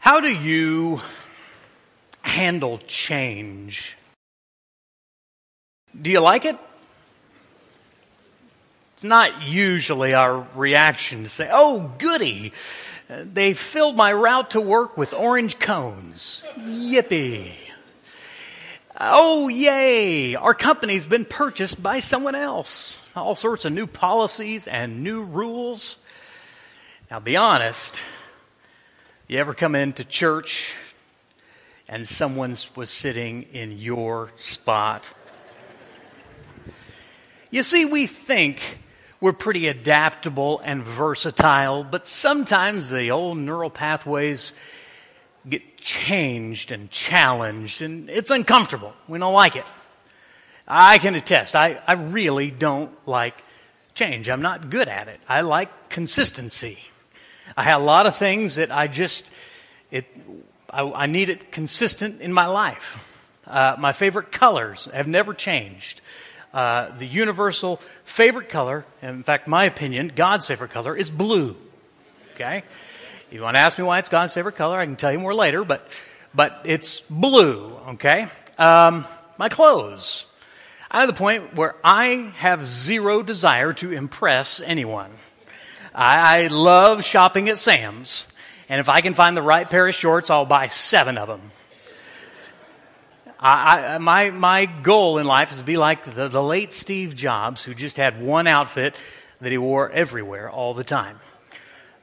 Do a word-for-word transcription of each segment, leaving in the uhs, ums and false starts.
How do you handle change? Do you like it? It's not usually our reaction to say, oh, goody, they filled my route to work with orange cones. Yippee. Oh, yay, our company's been purchased by someone else. All sorts of new policies and new rules. Now, be honest, you ever come into church and someone was sitting in your spot? You see, we think we're pretty adaptable and versatile, but sometimes the old neural pathways get changed and challenged, and it's uncomfortable. We don't like it. I can attest, I, I really don't like change. I'm not good at it. I like consistency. I have a lot of things that I just, it, I, I need it consistent in my life. Uh, my favorite colors have never changed. Uh, the universal favorite color, and in fact, my opinion, God's favorite color, is blue. Okay? You want to ask me why it's God's favorite color? I can tell you more later, but but it's blue. Okay? Um, my clothes. I'm at the point where I have zero desire to impress anyone. I, I love shopping at Sam's, and if I can find the right pair of shorts, I'll buy seven of them. I, I, my my goal in life is to be like the, the late Steve Jobs, who just had one outfit that he wore everywhere all the time.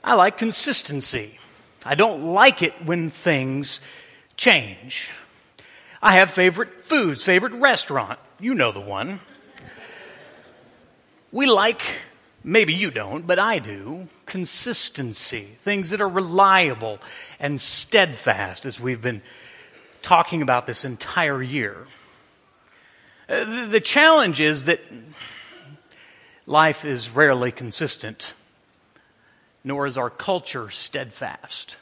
I like consistency. I don't like it when things change. I have favorite foods, favorite restaurant. You know the one. We like, maybe you don't, but I do, consistency. Things that are reliable and steadfast, as we've been talking about this entire year. The challenge is that life is rarely consistent, nor is our culture steadfast.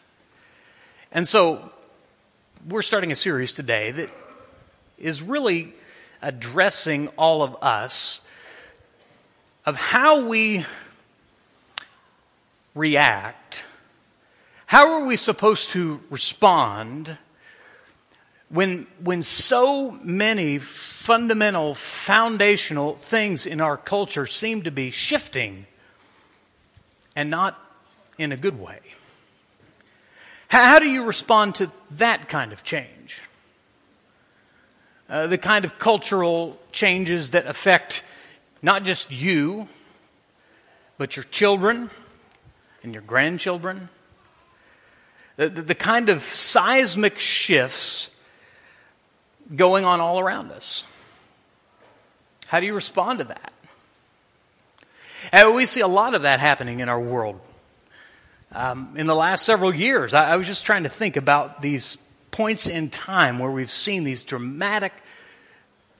And so we're starting a series today that is really addressing all of us of how we react, how are we supposed to respond When when so many fundamental, foundational things in our culture seem to be shifting, and not in a good way. How, how do you respond to that kind of change? Uh, the kind of cultural changes that affect not just you, but your children and your grandchildren. The, the, the kind of seismic shifts going on all around us. How do you respond to that? And we see a lot of that happening in our world. Um, in the last several years, I, I was just trying to think about these points in time where we've seen these dramatic,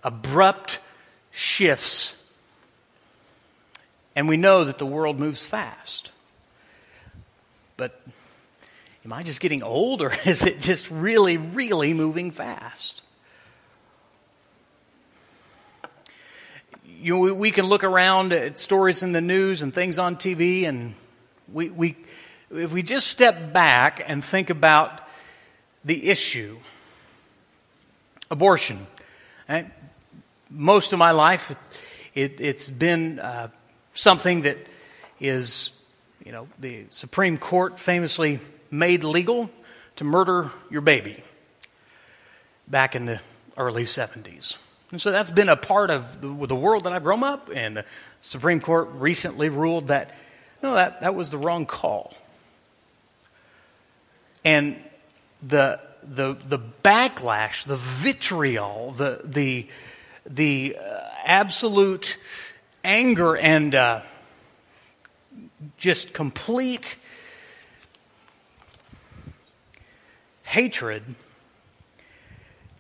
abrupt shifts. And we know that the world moves fast. But am I just getting old, or is it just really, really moving fast? You know, we can look around at stories in the news and things on T V, and we, we, if we just step back and think about the issue, abortion. Right? Most of my life, it's, it, it's been uh, something that is, you know, the Supreme Court famously made legal to murder your baby back in the early seventies. And so that's been a part of the, the world that I've grown up in. The Supreme Court recently ruled that, no, that, that was the wrong call. And the the the backlash, the vitriol, the the the uh, absolute anger and uh, just complete hatred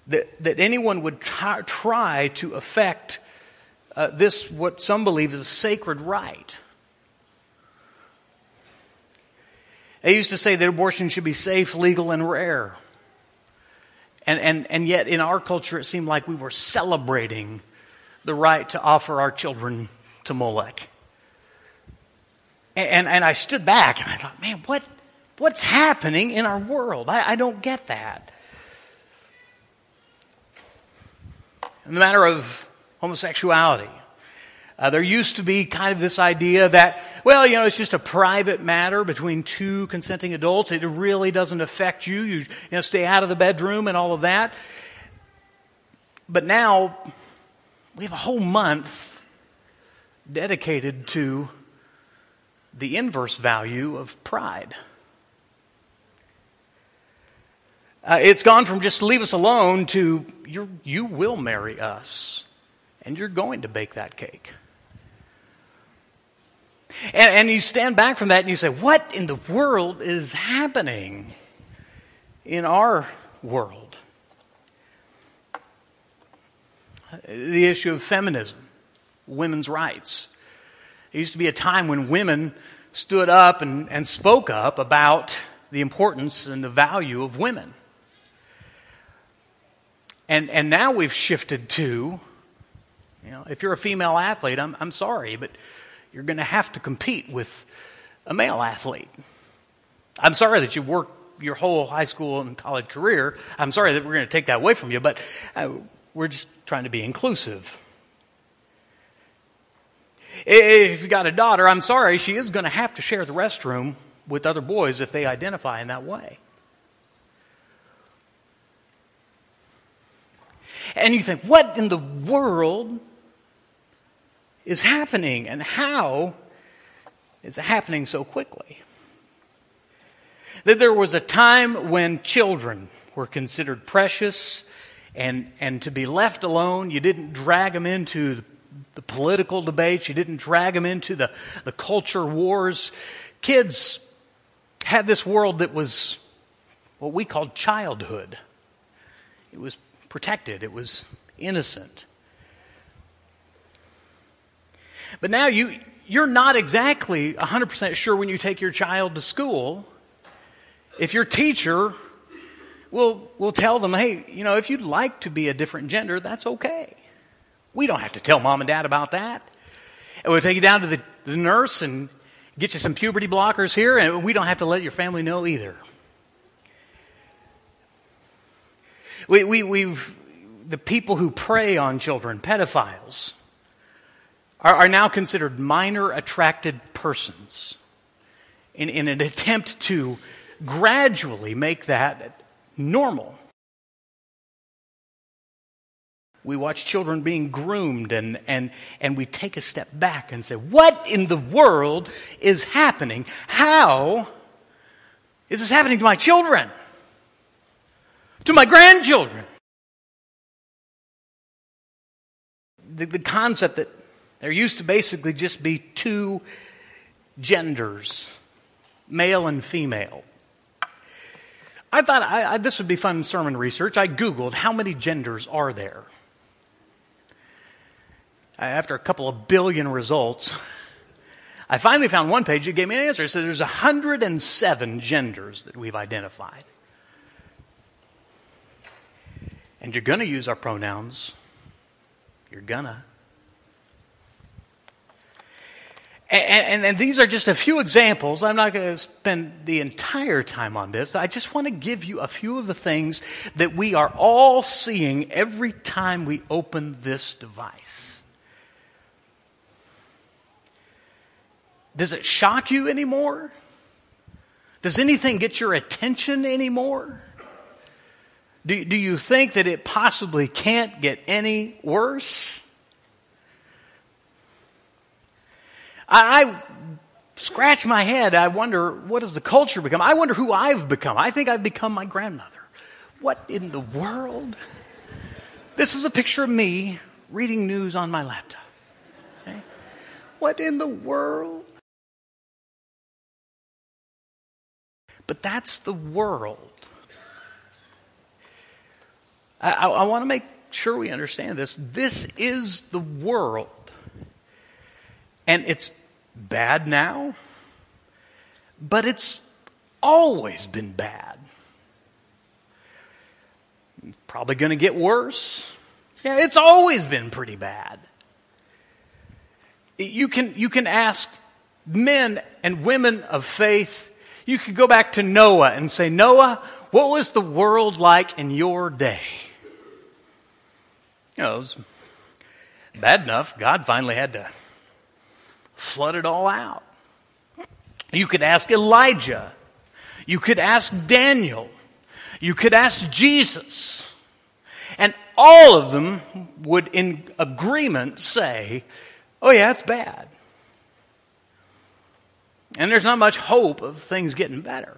That, that anyone would try, try to affect uh, this, what some believe is a sacred right. They used to say that abortion should be safe, legal, and rare. And, and, and yet in our culture it seemed like we were celebrating the right to offer our children to Molech. And, and, and I stood back and I thought, man, what What's happening in our world? I, I don't get that. In the matter of homosexuality, uh, there used to be kind of this idea that, well, you know, it's just a private matter between two consenting adults. It really doesn't affect you. You, you know, stay out of the bedroom and all of that. But now we have a whole month dedicated to the inverse value of pride. Uh, it's gone from just leave us alone to you're, you will marry us and you're going to bake that cake. And, and you stand back from that and you say, what in the world is happening in our world? The issue of feminism, women's rights. It used to be a time when women stood up and, and spoke up about the importance and the value of women. And and now we've shifted to, you know, if you're a female athlete, I'm I'm sorry, but you're going to have to compete with a male athlete. I'm sorry that you worked your whole high school and college career. I'm sorry that we're going to take that away from you, but uh, we're just trying to be inclusive. If you got a daughter, I'm sorry, she is going to have to share the restroom with other boys if they identify in that way. And you think, what in the world is happening, and how is it happening so quickly? That there was a time when children were considered precious, and, and to be left alone, you didn't drag them into the political debates, you didn't drag them into the, the culture wars. Kids had this world that was what we called childhood. It was protected. It was innocent. But now you, you're not exactly one hundred percent sure when you take your child to school if your teacher will, will tell them, hey, you know, if you'd like to be a different gender, that's okay. We don't have to tell mom and dad about that. And we'll take you down to the, the nurse and get you some puberty blockers here, and we don't have to let your family know either. We, we, we've the people who prey on children, pedophiles, are, are now considered minor attracted persons in, in an attempt to gradually make that normal. We watch children being groomed, and, and, and we take a step back and say, what in the world is happening? How is this happening to my children? To my grandchildren? The, the concept that there used to basically just be two genders, male and female. I thought I, I, this would be fun sermon research. I Googled how many genders are there. After a couple of billion results, I finally found one page that gave me an answer. It said there's one hundred seven genders that we've identified. And you're going to use our pronouns. You're going to. And, and, and these are just a few examples. I'm not going to spend the entire time on this. I just want to give you a few of the things that we are all seeing every time we open this device. Does it shock you anymore? Does anything get your attention anymore? Do, do you think that it possibly can't get any worse? I, I scratch my head. I wonder, what has the culture become? I wonder who I've become. I think I've become my grandmother. What in the world? This is a picture of me reading news on my laptop. Okay? What in the world? But that's the world. I, I, I want to make sure we understand this. This is the world. And it's bad now, but it's always been bad. It's probably going to get worse. Yeah, it's always been pretty bad. You can, you can ask men and women of faith. You could go back to Noah and say, Noah, what was the world like in your day? You know, it was bad enough. God finally had to flood it all out. You could ask Elijah. You could ask Daniel. You could ask Jesus. And all of them would in agreement say, oh yeah, it's bad. And there's not much hope of things getting better.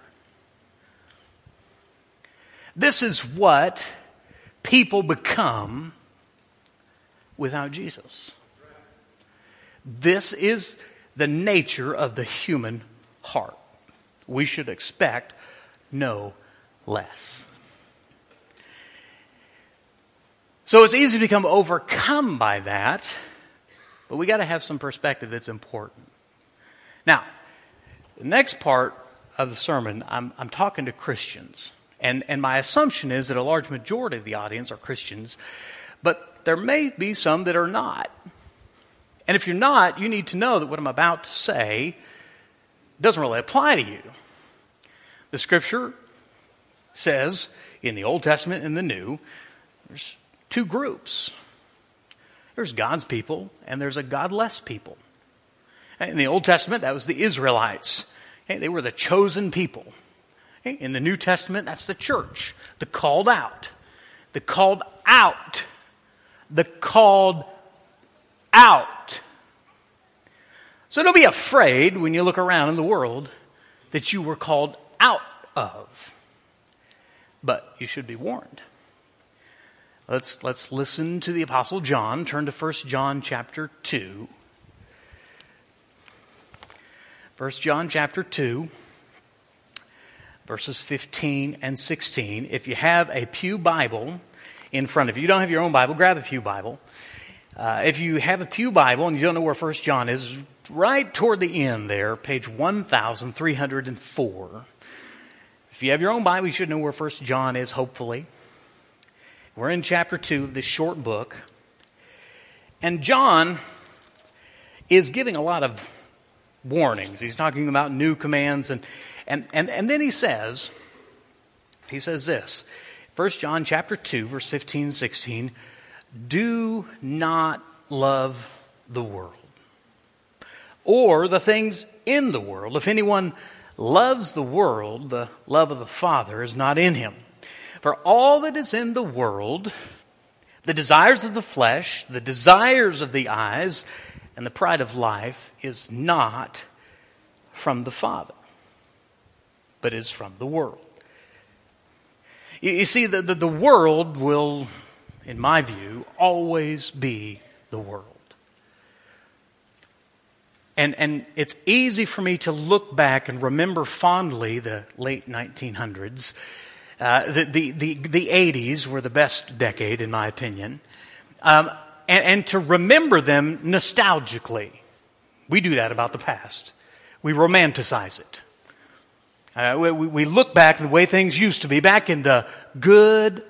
This is what people become without Jesus. This is the nature of the human heart. We should expect no less. So it's easy to become overcome by that, but we got to have some perspective that's important. Now, the next part of the sermon, I'm, I'm talking to Christians. And, and my assumption is that a large majority of the audience are Christians, but there may be some that are not. And if you're not, you need to know that what I'm about to say doesn't really apply to you. The Scripture says in the Old Testament and the New, there's two groups. There's God's people and there's a godless people. In the Old Testament, that was the Israelites. They were the chosen people. In the New Testament, that's the church, the called out, the called out, the called out. So don't be afraid when you look around in the world that you were called out of. But you should be warned. Let's, let's listen to the Apostle John. Turn to First John chapter two. First John chapter two. Verses fifteen and sixteen. If you have a pew Bible in front of you, you don't have your own Bible, grab a pew Bible. Uh, if you have a pew Bible and you don't know where First John is, right toward the end there, page one thousand three hundred four. If you have your own Bible, you should know where First John is, hopefully. We're in chapter two of this short book. And John is giving a lot of warnings. He's talking about new commands and And, and and then he says, he says this, First John chapter two, verse fifteen and sixteen, do not love the world or the things in the world. If anyone loves the world, the love of the Father is not in him. For all that is in the world, the desires of the flesh, the desires of the eyes, and the pride of life is not from the Father, but is from the world. You, you see, the, the, the world will, in my view, always be the world. And, and it's easy for me to look back and remember fondly the late nineteen hundreds. Uh, the, the, the, the eighties were the best decade, in my opinion. Um, and, and to remember them nostalgically. We do that about the past. We romanticize it. Uh, we, we look back at the way things used to be back in the good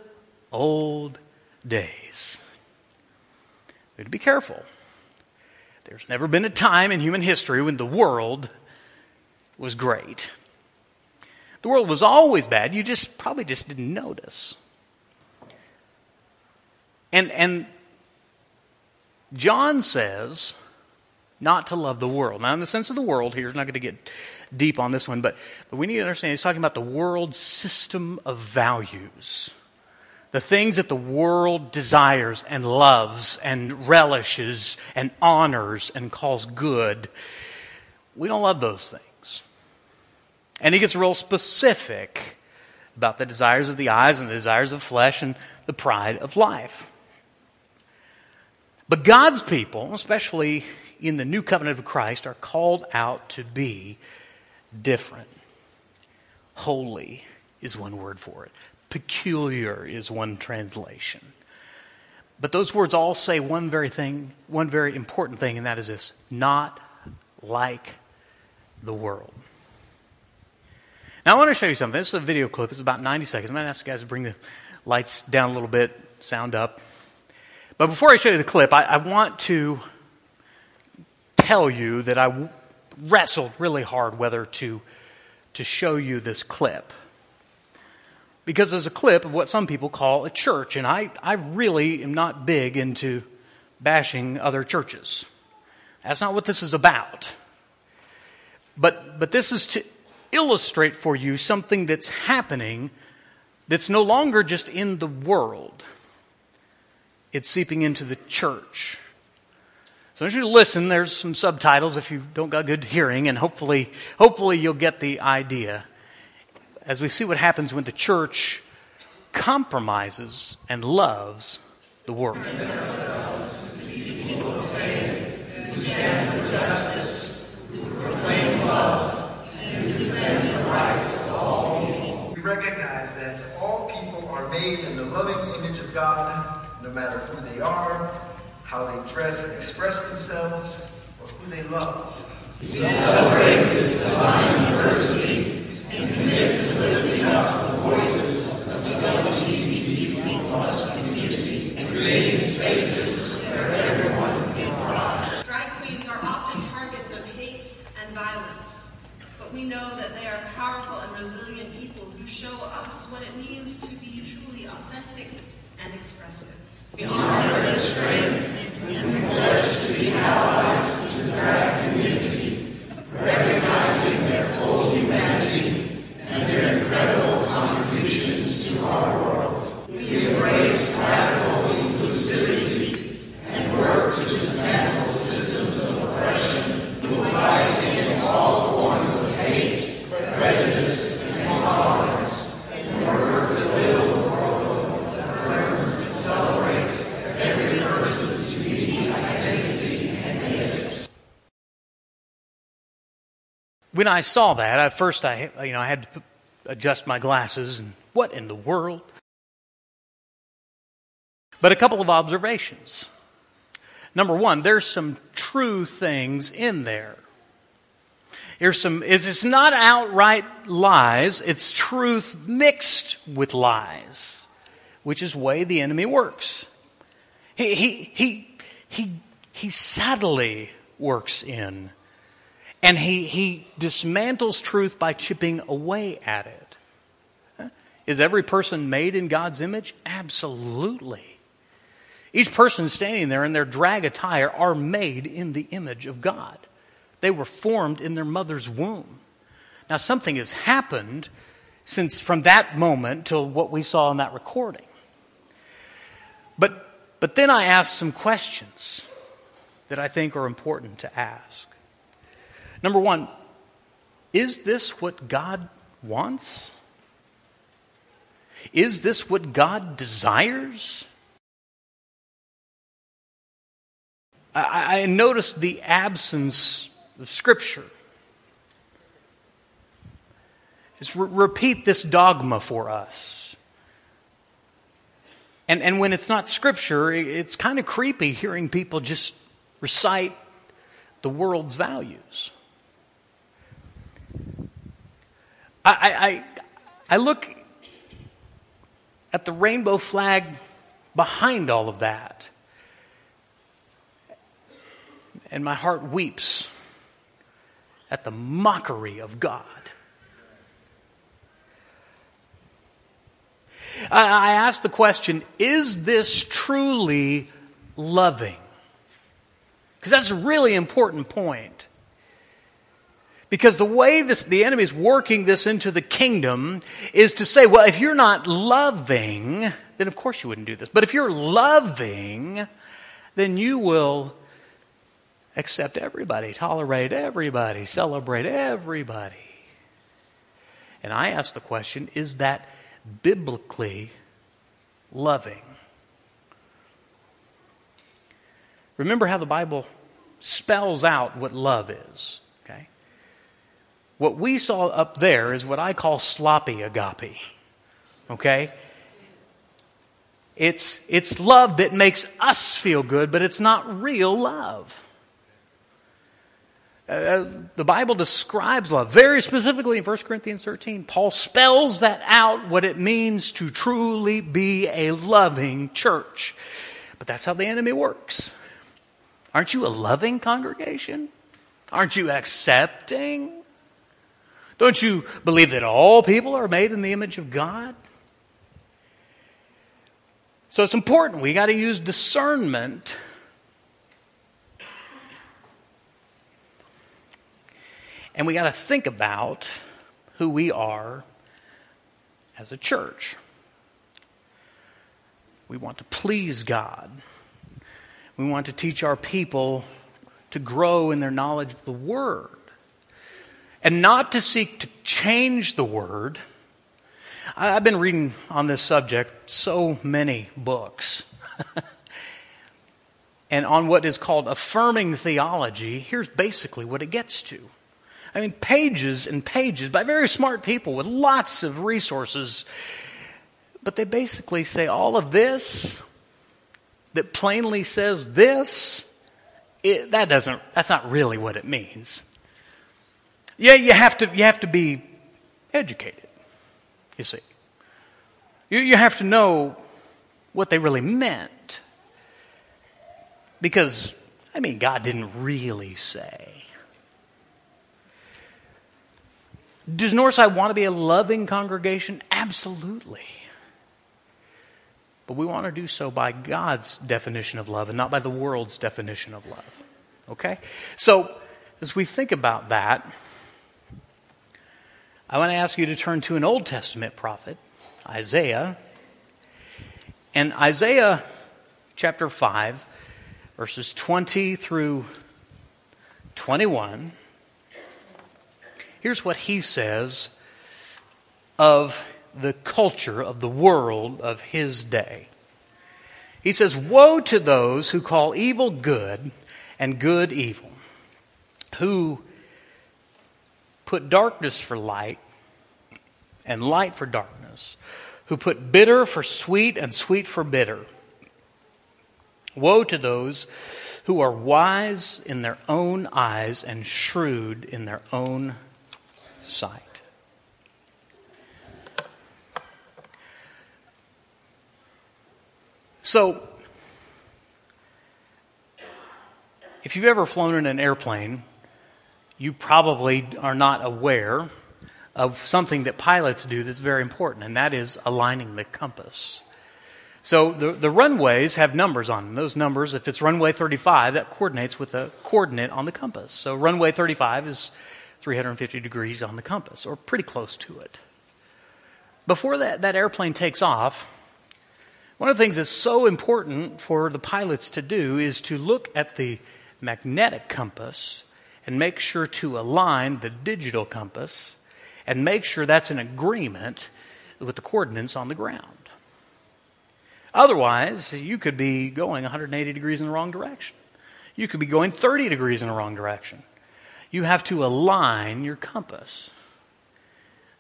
old days. We have to be careful. There's never been a time in human history when the world was great. The world was always bad. You just probably just didn't notice. And and John says not to love the world. Now, in the sense of the world here, I'm not going to get deep on this one, but, but we need to understand he's talking about the world system of values. The things that the world desires and loves and relishes and honors and calls good. We don't love those things. And he gets real specific about the desires of the eyes and the desires of flesh and the pride of life. But God's people, especially in the new covenant of Christ, are called out to be different. Holy is one word for it. Peculiar is one translation. But those words all say one very thing, one very important thing, and that is this: not like the world. Now I want to show you something. This is a video clip. It's about ninety seconds. I'm going to ask you guys to bring the lights down a little bit, sound up. But before I show you the clip, I, I want to tell you that I wrestled really hard whether to to show you this clip. Because there's a clip of what some people call a church, and I, I really am not big into bashing other churches. That's not what this is about. But but this is to illustrate for you something that's happening that's no longer just in the world. It's seeping into the church. So I want you to listen. There's some subtitles if you don't got good hearing, and hopefully, hopefully you'll get the idea as we see what happens when the church compromises and loves the world. In the loving image of God, no matter who they are, how they dress and express themselves, or who they love. We celebrate this divine diversity and commit to lifting up the voices of the L G B T Q plus community and creating spaces where everyone can thrive. Drag queens are often targets of hate and violence, but we know that they are powerful and resilient people who show us what it means to be authentic and expressive. We honor their strength and we pledge to be allies to the drag community, recognizing their full humanity and their incredible contributions to our world. We embrace radical inclusivity and work to dismantle systems of oppression to fight against all forms of hate, prejudice, and intolerance in order to live When I saw that, at first I, you know, I had to adjust my glasses and what in the world? But a couple of observations. Number one, there's some true things in there. Here's some. It's not outright lies. It's truth mixed with lies, which is the way the enemy works. He he he he he subtly works in. And he, he dismantles truth by chipping away at it. Is every person made in God's image? Absolutely. Each person standing there in their drag attire are made in the image of God. They were formed in their mother's womb. Now something has happened since from that moment till what we saw in that recording. But, but then I asked some questions that I think are important to ask. Number one, is this what God wants? Is this what God desires? I, I noticed the absence of Scripture. Just re- repeat this dogma for us. And, and when it's not Scripture, it's kind of creepy hearing people just recite the world's values. I, I I look at the rainbow flag behind all of that, and my heart weeps at the mockery of God. I, I ask the question, is this truly loving? Because that's a really important point. Because the way this, the enemy is working this into the kingdom is to say, well, if you're not loving, then of course you wouldn't do this. But if you're loving, then you will accept everybody, tolerate everybody, celebrate everybody. And I ask the question, is that biblically loving? Remember how the Bible spells out what love is. What we saw up there is what I call sloppy agape, okay? It's it's love that makes us feel good, but it's not real love. Uh, the Bible describes love very specifically in First Corinthians thirteen. Paul spells that out, what it means to truly be a loving church. But that's how the enemy works. Aren't you a loving congregation? Aren't you accepting? Don't you believe that all people are made in the image of God? So it's important. We got to use discernment. And we got to think about who we are as a church. We want to please God. We want to teach our people to grow in their knowledge of the Word. And not to seek to change the Word. I've been reading on this subject so many books. And on what is called affirming theology, here's basically what it gets to. I mean, pages and pages by very smart people with lots of resources. But they basically say all of this that plainly says this, it, that doesn't, that's not really what it means. Yeah, you have to, you have to be educated. You see, you, you have to know what they really meant. Because, I mean, God didn't really say. Does Northside want to be a loving congregation? Absolutely. But we want to do so by God's definition of love and not by the world's definition of love. Okay? So, as we think about that, I want to ask you to turn to an Old Testament prophet, Isaiah. And Isaiah chapter five, verses twenty through twenty-one. Here's what he says of the culture of the world of his day. He says, "Woe to those who call evil good and good evil, who put darkness for light and light for darkness, who put bitter for sweet and sweet for bitter. Woe to those who are wise in their own eyes and shrewd in their own sight." So, if you've ever flown in an airplane, you probably are not aware of something that pilots do that's very important, and that is aligning the compass. So the, the runways have numbers on them. Those numbers, if it's runway thirty-five, that coordinates with a coordinate on the compass. So runway thirty-five is three hundred fifty degrees on the compass, or pretty close to it. Before that, that airplane takes off, one of the things that's so important for the pilots to do is to look at the magnetic compass and make sure to align the digital compass and make sure that's in agreement with the coordinates on the ground. Otherwise, you could be going one hundred eighty degrees in the wrong direction. You could be going thirty degrees in the wrong direction. You have to align your compass.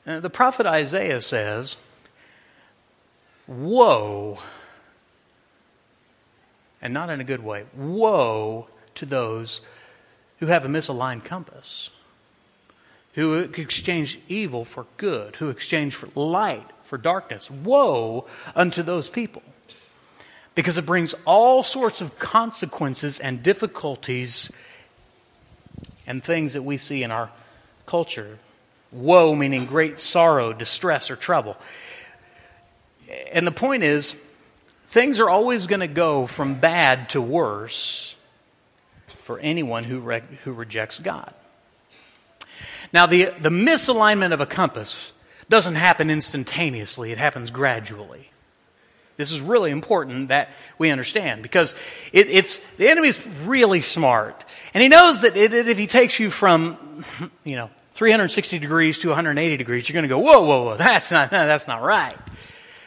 Now, the prophet Isaiah says, "Woe," and not in a good way, "woe to those who have a misaligned compass, who exchange evil for good, who exchange for light for darkness. Woe unto those people, because it brings all sorts of consequences and difficulties and things that we see in our culture." Woe meaning great sorrow, distress, or trouble. And the point is, things are always going to go from bad to worse for anyone who re- who rejects God. Now, the, the misalignment of a compass doesn't happen instantaneously. It happens gradually. This is really important that we understand, because it, it's the enemy's really smart. And he knows that it, it, if he takes you from, you know, three hundred sixty degrees to one hundred eighty degrees, you're going to go, whoa, whoa, whoa, that's not, that's not right.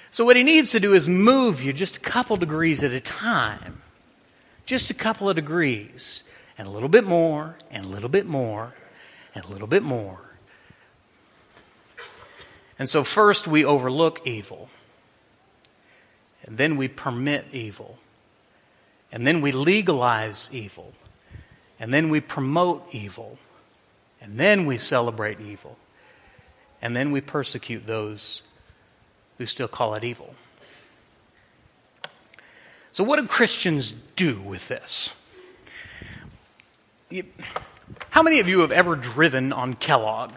So what he needs to do is move you just a couple degrees at a time. Just a couple of degrees. And a little bit more, and a little bit more, and a little bit more. And so first we overlook evil. And then we permit evil. And then we legalize evil. And then we promote evil. And then we celebrate evil. And then we persecute those who still call it evil. So what do Christians do with this? How many of you have ever driven on Kellogg?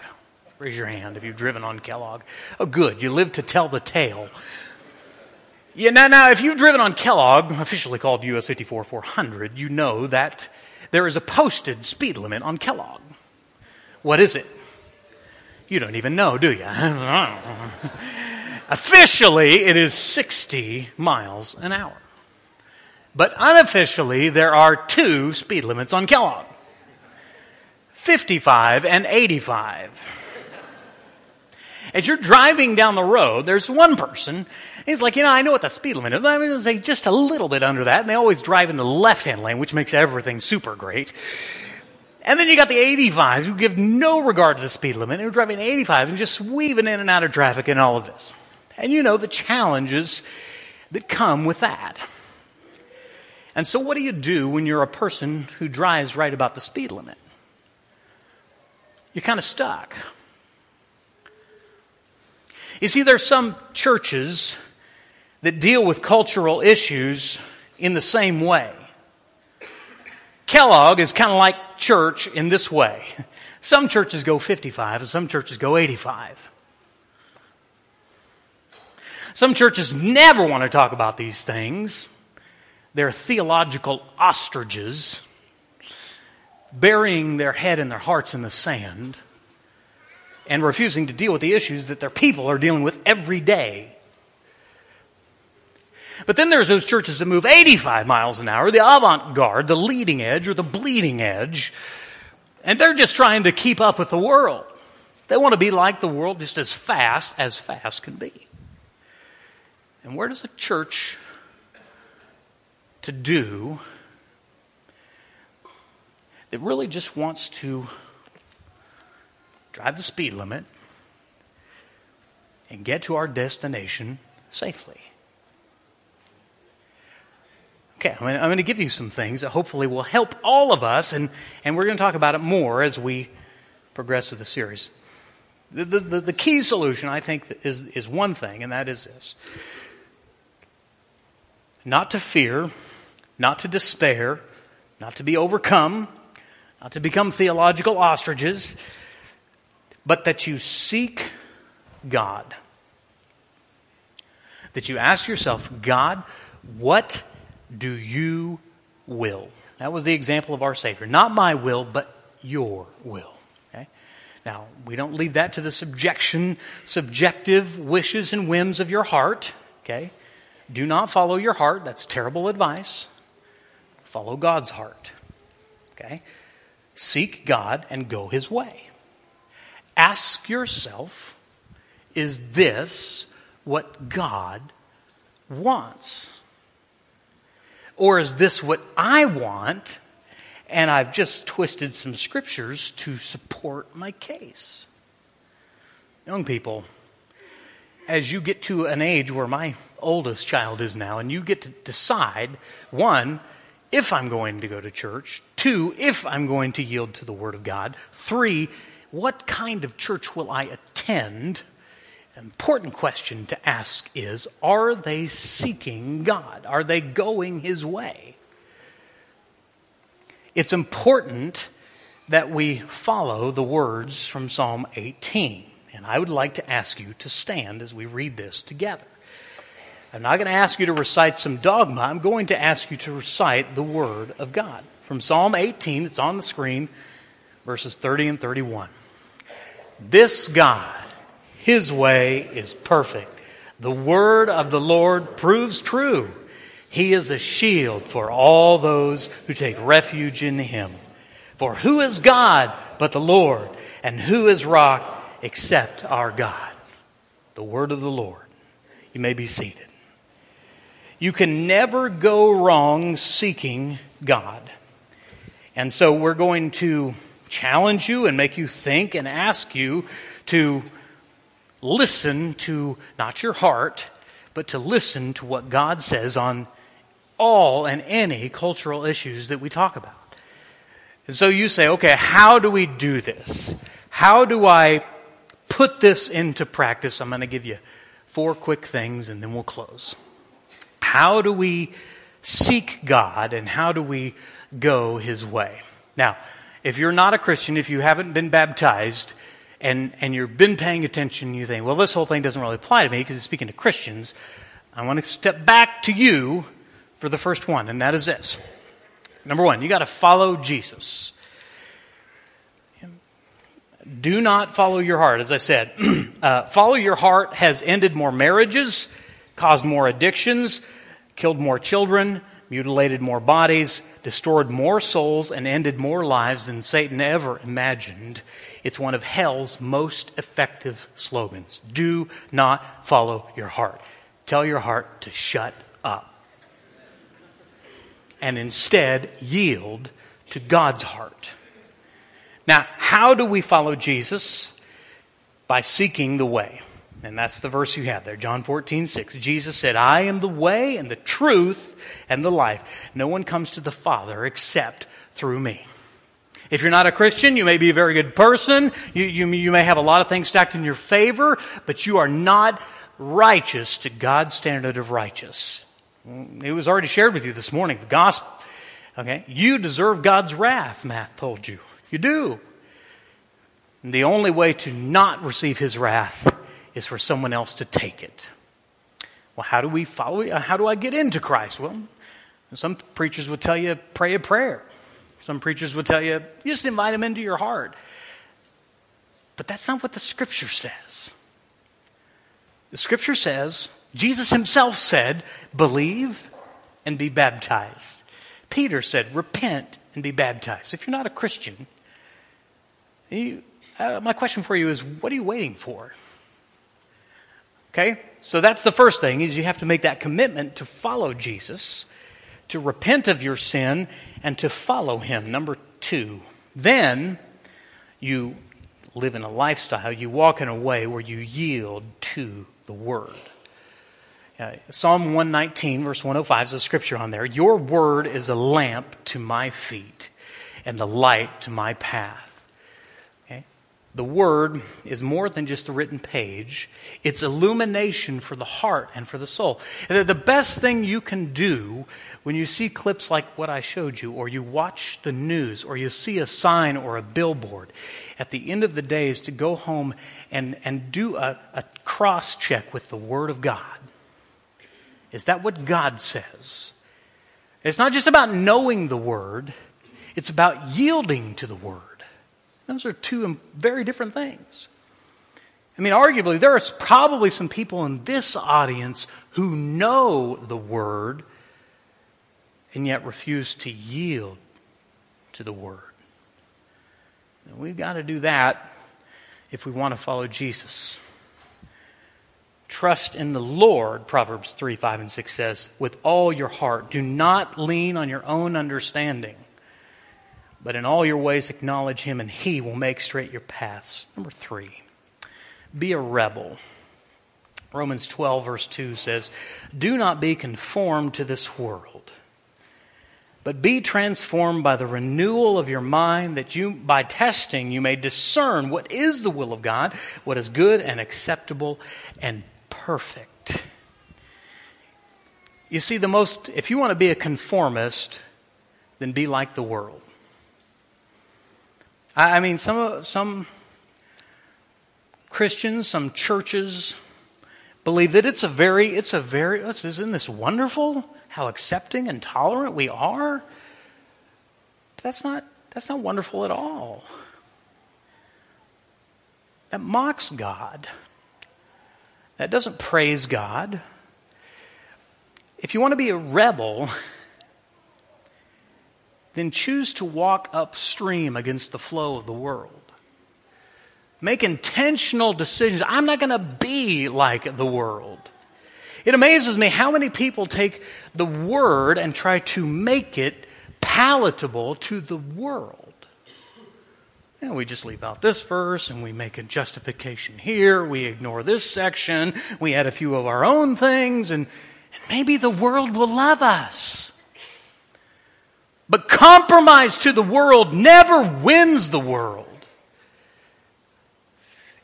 Raise your hand if you've driven on Kellogg. Oh, good. You live to tell the tale. Yeah, now, now, if you've driven on Kellogg, officially called U S fifty-four four hundred, you know that there is a posted speed limit on Kellogg. What is it? You don't even know, do you? Officially, it is sixty miles an hour. But unofficially, there are two speed limits on Kellogg. fifty-five and eighty-five. As you're driving down the road, there's one person, and he's like, you know, I know what the speed limit is. I mean, it's like just a little bit under that, and they always drive in the left-hand lane, which makes everything super great. And then you got the eighty-fives who give no regard to the speed limit, and are driving eighty-five and just weaving in and out of traffic and all of this. And you know the challenges that come with that. And so what do you do when you're a person who drives right about the speed limit? You're kind of stuck. You see, there's some churches that deal with cultural issues in the same way. Kellogg is kind of like church in this way. Some churches go fifty-five and some churches go eighty-five. Some churches never want to talk about these things. They're theological ostriches, burying their head and their hearts in the sand and refusing to deal with the issues that their people are dealing with every day. But then there's those churches that move eighty-five miles an hour, the avant-garde, the leading edge or the bleeding edge, and they're just trying to keep up with the world. They want to be like the world just as fast as fast can be. And where does the church to do that really just wants to drive the speed limit and get to our destination safely? Okay, I'm going to give you some things that hopefully will help all of us, and, and we're going to talk about it more as we progress through the series. The, the, the key solution, I think, is, is one thing, and that is this. Not to fear, not to despair, not to be overcome, not to become theological ostriches, but that you seek God. That you ask yourself, God, what do you will? That was the example of our Savior. Not my will, but your will. Okay? Now, we don't leave that to the subjection, subjective wishes and whims of your heart. Okay? Do not follow your heart. That's terrible advice. Follow God's heart. Okay? Seek God and go His way. Ask yourself, is this what God wants? Or is this what I want, and I've just twisted some scriptures to support my case? Young people, as you get to an age where my oldest child is now, and you get to decide, one, if I'm going to go to church, two, if I'm going to yield to the Word of God, three, what kind of church will I attend? An important question to ask is, are they seeking God? Are they going His way? It's important that we follow the words from Psalm eighteen. And I would like to ask you to stand as we read this together. I'm not going to ask you to recite some dogma. I'm going to ask you to recite the Word of God. From Psalm eighteen, it's on the screen, verses thirty and thirty-one. This God, His way is perfect. The word of the Lord proves true. He is a shield for all those who take refuge in Him. For who is God but the Lord? And who is rock except our God? The word of the Lord. You may be seated. You can never go wrong seeking God. And so we're going to challenge you and make you think and ask you to listen to not your heart, but to listen to what God says on all and any cultural issues that we talk about. And so you say, okay, how do we do this? How do I put this into practice? I'm going to give you four quick things and then we'll close. How do we seek God and how do we go His way? Now, if you're not a Christian, if you haven't been baptized, and, and you've been paying attention, you think, well, this whole thing doesn't really apply to me because it's speaking to Christians. I want to step back to you for the first one, and that is this. Number one, you got to follow Jesus. Do not follow your heart, as I said. uh, follow your heart has ended more marriages, caused more addictions, killed more children, mutilated more bodies, destroyed more souls, and ended more lives than Satan ever imagined. It's one of hell's most effective slogans. Do not follow your heart. Tell your heart to shut up. And instead, yield to God's heart. Now, how do we follow Jesus? By seeking the way. And that's the verse you have there, John fourteen six. Jesus said, I am the way and the truth and the life. No one comes to the Father except through me. If you're not a Christian, you may be a very good person. You, you, you may have a lot of things stacked in your favor, but you are not righteous to God's standard of righteous. It was already shared with you this morning, the gospel. Okay, you deserve God's wrath, Matt told you. You do. And the only way to not receive his wrath is for someone else to take it. Well, how do we follow? How do I get into Christ? Well, some preachers would tell you, pray a prayer. Some preachers would tell you, you just invite him into your heart. But that's not what the Scripture says. The Scripture says, Jesus himself said, believe and be baptized. Peter said, repent and be baptized. If you're not a Christian, You, uh, my question for you is, what are you waiting for? Okay, so that's the first thing, is you have to make that commitment to follow Jesus, to repent of your sin, and to follow him. Number two, then you live in a lifestyle, you walk in a way where you yield to the Word. Uh, Psalm one nineteen, verse one oh five, is a scripture on there. Your word is a lamp to my feet and the light to my path. The Word is more than just a written page. It's illumination for the heart and for the soul. The best thing you can do when you see clips like what I showed you, or you watch the news, or you see a sign or a billboard, at the end of the day is to go home and, and do a, a cross-check with the Word of God. Is that what God says? It's not just about knowing the Word. It's about yielding to the Word. Those are two very different things. I mean, arguably, there are probably some people in this audience who know the Word and yet refuse to yield to the Word. And we've got to do that if we want to follow Jesus. Trust in the Lord, Proverbs three, five, and six says, with all your heart. Do not lean on your own understanding. But in all your ways acknowledge him, and he will make straight your paths. Number three, be a rebel. Romans twelve, verse two says, do not be conformed to this world, but be transformed by the renewal of your mind, that you, by testing you may discern what is the will of God, what is good and acceptable and perfect. You see, the most, if you want to be a conformist, then be like the world. I mean, some some Christians, some churches believe that it's a very, it's a very, isn't this wonderful? How accepting and tolerant we are? But that's not that's not wonderful at all. That mocks God. That doesn't praise God. If you want to be a rebel, then choose to walk upstream against the flow of the world. Make intentional decisions. I'm not going to be like the world. It amazes me how many people take the Word and try to make it palatable to the world. And we just leave out this verse, and we make a justification here. We ignore this section. We add a few of our own things, and, and maybe the world will love us. But compromise to the world never wins the world.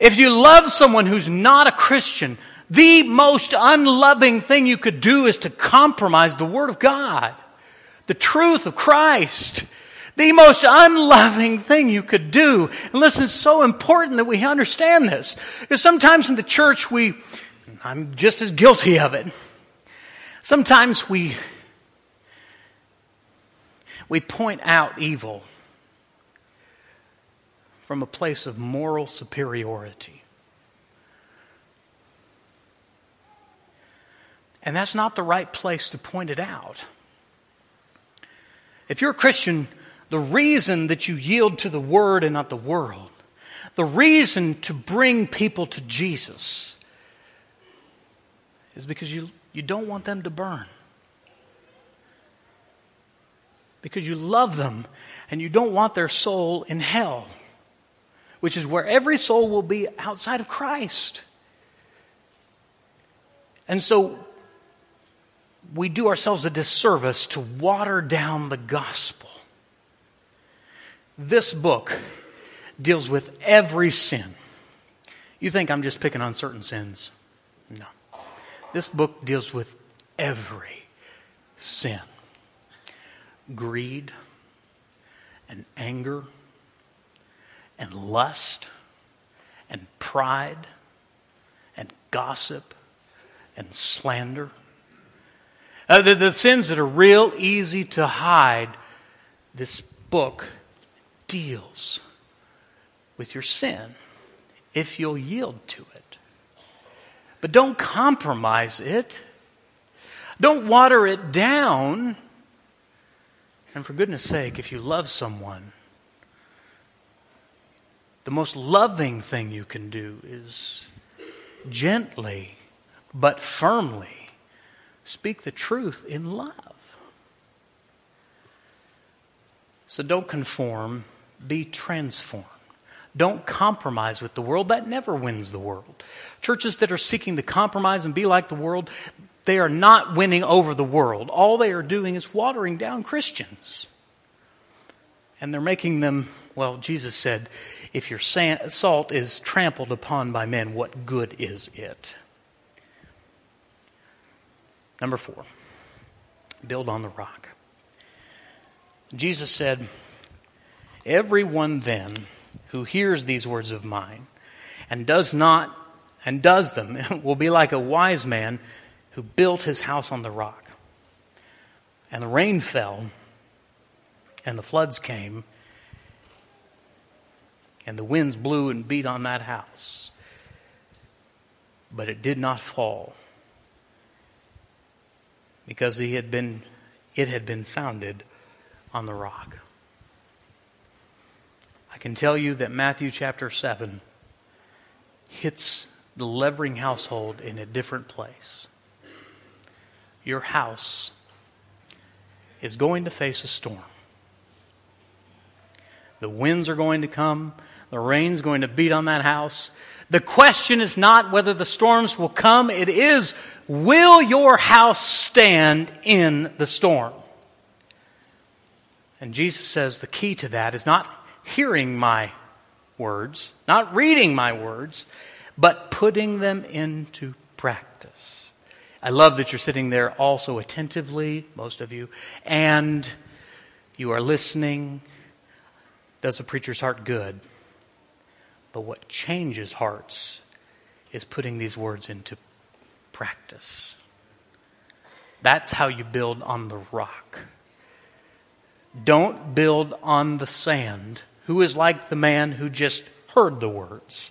If you love someone who's not a Christian, the most unloving thing you could do is to compromise the Word of God, the truth of Christ, The most unloving thing you could do. And listen, it's so important that we understand this. Because sometimes in the church we, I'm just as guilty of it. Sometimes we, we point out evil from a place of moral superiority. And that's not the right place to point it out. If you're a Christian, the reason that you yield to the Word and not the world, the reason to bring people to Jesus is because you, you don't want them to burn. Because you love them and you don't want their soul in hell, which is where every soul will be outside of Christ. And so we do ourselves a disservice to water down the gospel. This book deals with every sin. You think I'm just picking on certain sins? No. This book deals with every sin. Greed and anger and lust and pride and gossip and slander. Uh, the, the sins that are real easy to hide, this book deals with your sin if you'll yield to it. But don't compromise it. Don't water it down. And for goodness sake, if you love someone, the most loving thing you can do is gently but firmly speak the truth in love. So don't conform, be transformed. Don't compromise with the world. That never wins the world. Churches that are seeking to compromise and be like the world, they are not winning over the world. All they are doing is watering down Christians. And they're making them, well, Jesus said, if your salt is trampled upon by men, what good is it? Number four, build on the rock. Jesus said, everyone then who hears these words of mine and does not and does them will be like a wise man who built his house on the rock. And the rain fell, and the floods came, and the winds blew and beat on that house, but it did not fall. Because he had been, it had been founded on the rock. I can tell you that Matthew chapter seven hits the Levering household in a different place. Your house is going to face a storm. The winds are going to come. The rain's going to beat on that house. The question is not whether the storms will come. It is, will your house stand in the storm? And Jesus says the key to that is not hearing my words, not reading my words, but putting them into practice. I love that you're sitting there also attentively, most of you, and you are listening. Does a preacher's heart good? But what changes hearts is putting these words into practice. That's how you build on the rock. Don't build on the sand, who is like the man who just heard the words.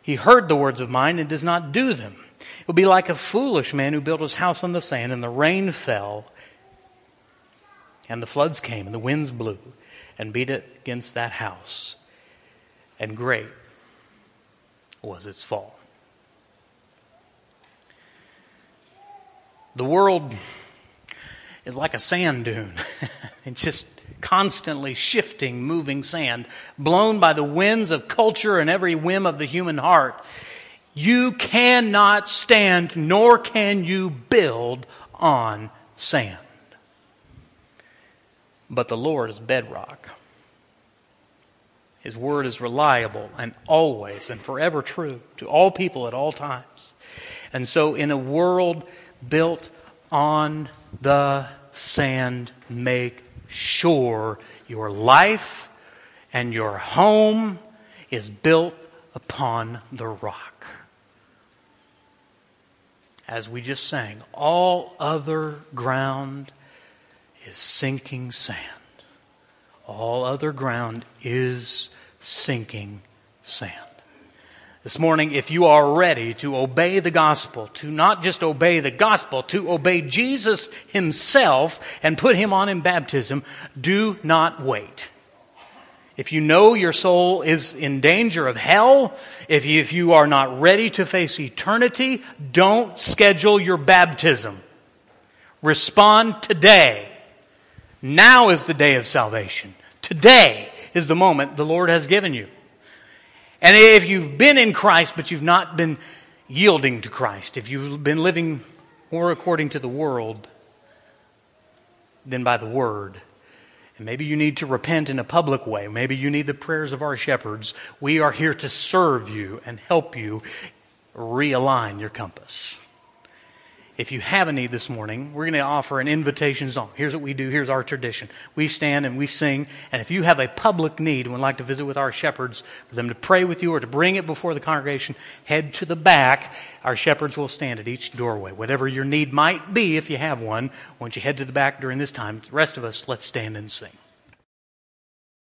He heard the words of mine and does not do them. It will be like a foolish man who built his house on the sand, and the rain fell, and the floods came, and the winds blew, and beat it against that house. And great was its fall. The world is like a sand dune. It's just constantly shifting, moving sand, blown by the winds of culture and every whim of the human heart. You cannot stand, nor can you build on sand. But the Lord is bedrock. His word is reliable and always and forever true to all people at all times. And so in a world built on the sand, make sure Your life and your home is built upon the rock. As we just sang, all other ground is sinking sand. All other ground is sinking sand. This morning, if you are ready to obey the gospel, to not just obey the gospel, to obey Jesus himself and put him on in baptism, do not wait. If you know your soul is in danger of hell, if you, if you are not ready to face eternity, don't schedule your baptism. Respond today. Now is the day of salvation. Today is the moment the Lord has given you. And if you've been in Christ, but you've not been yielding to Christ, if you've been living more according to the world than by the Word, and maybe you need to repent in a public way. Maybe you need the prayers of our shepherds. We are here to serve you and help you realign your compass. If you have a need this morning, we're going to offer an invitation song. Here's what we do. Here's our tradition. We stand and we sing. And if you have a public need and would like to visit with our shepherds, for them to pray with you or to bring it before the congregation, head to the back. Our shepherds will stand at each doorway. Whatever your need might be, if you have one, once you head to the back during this time, the rest of us, let's stand and sing.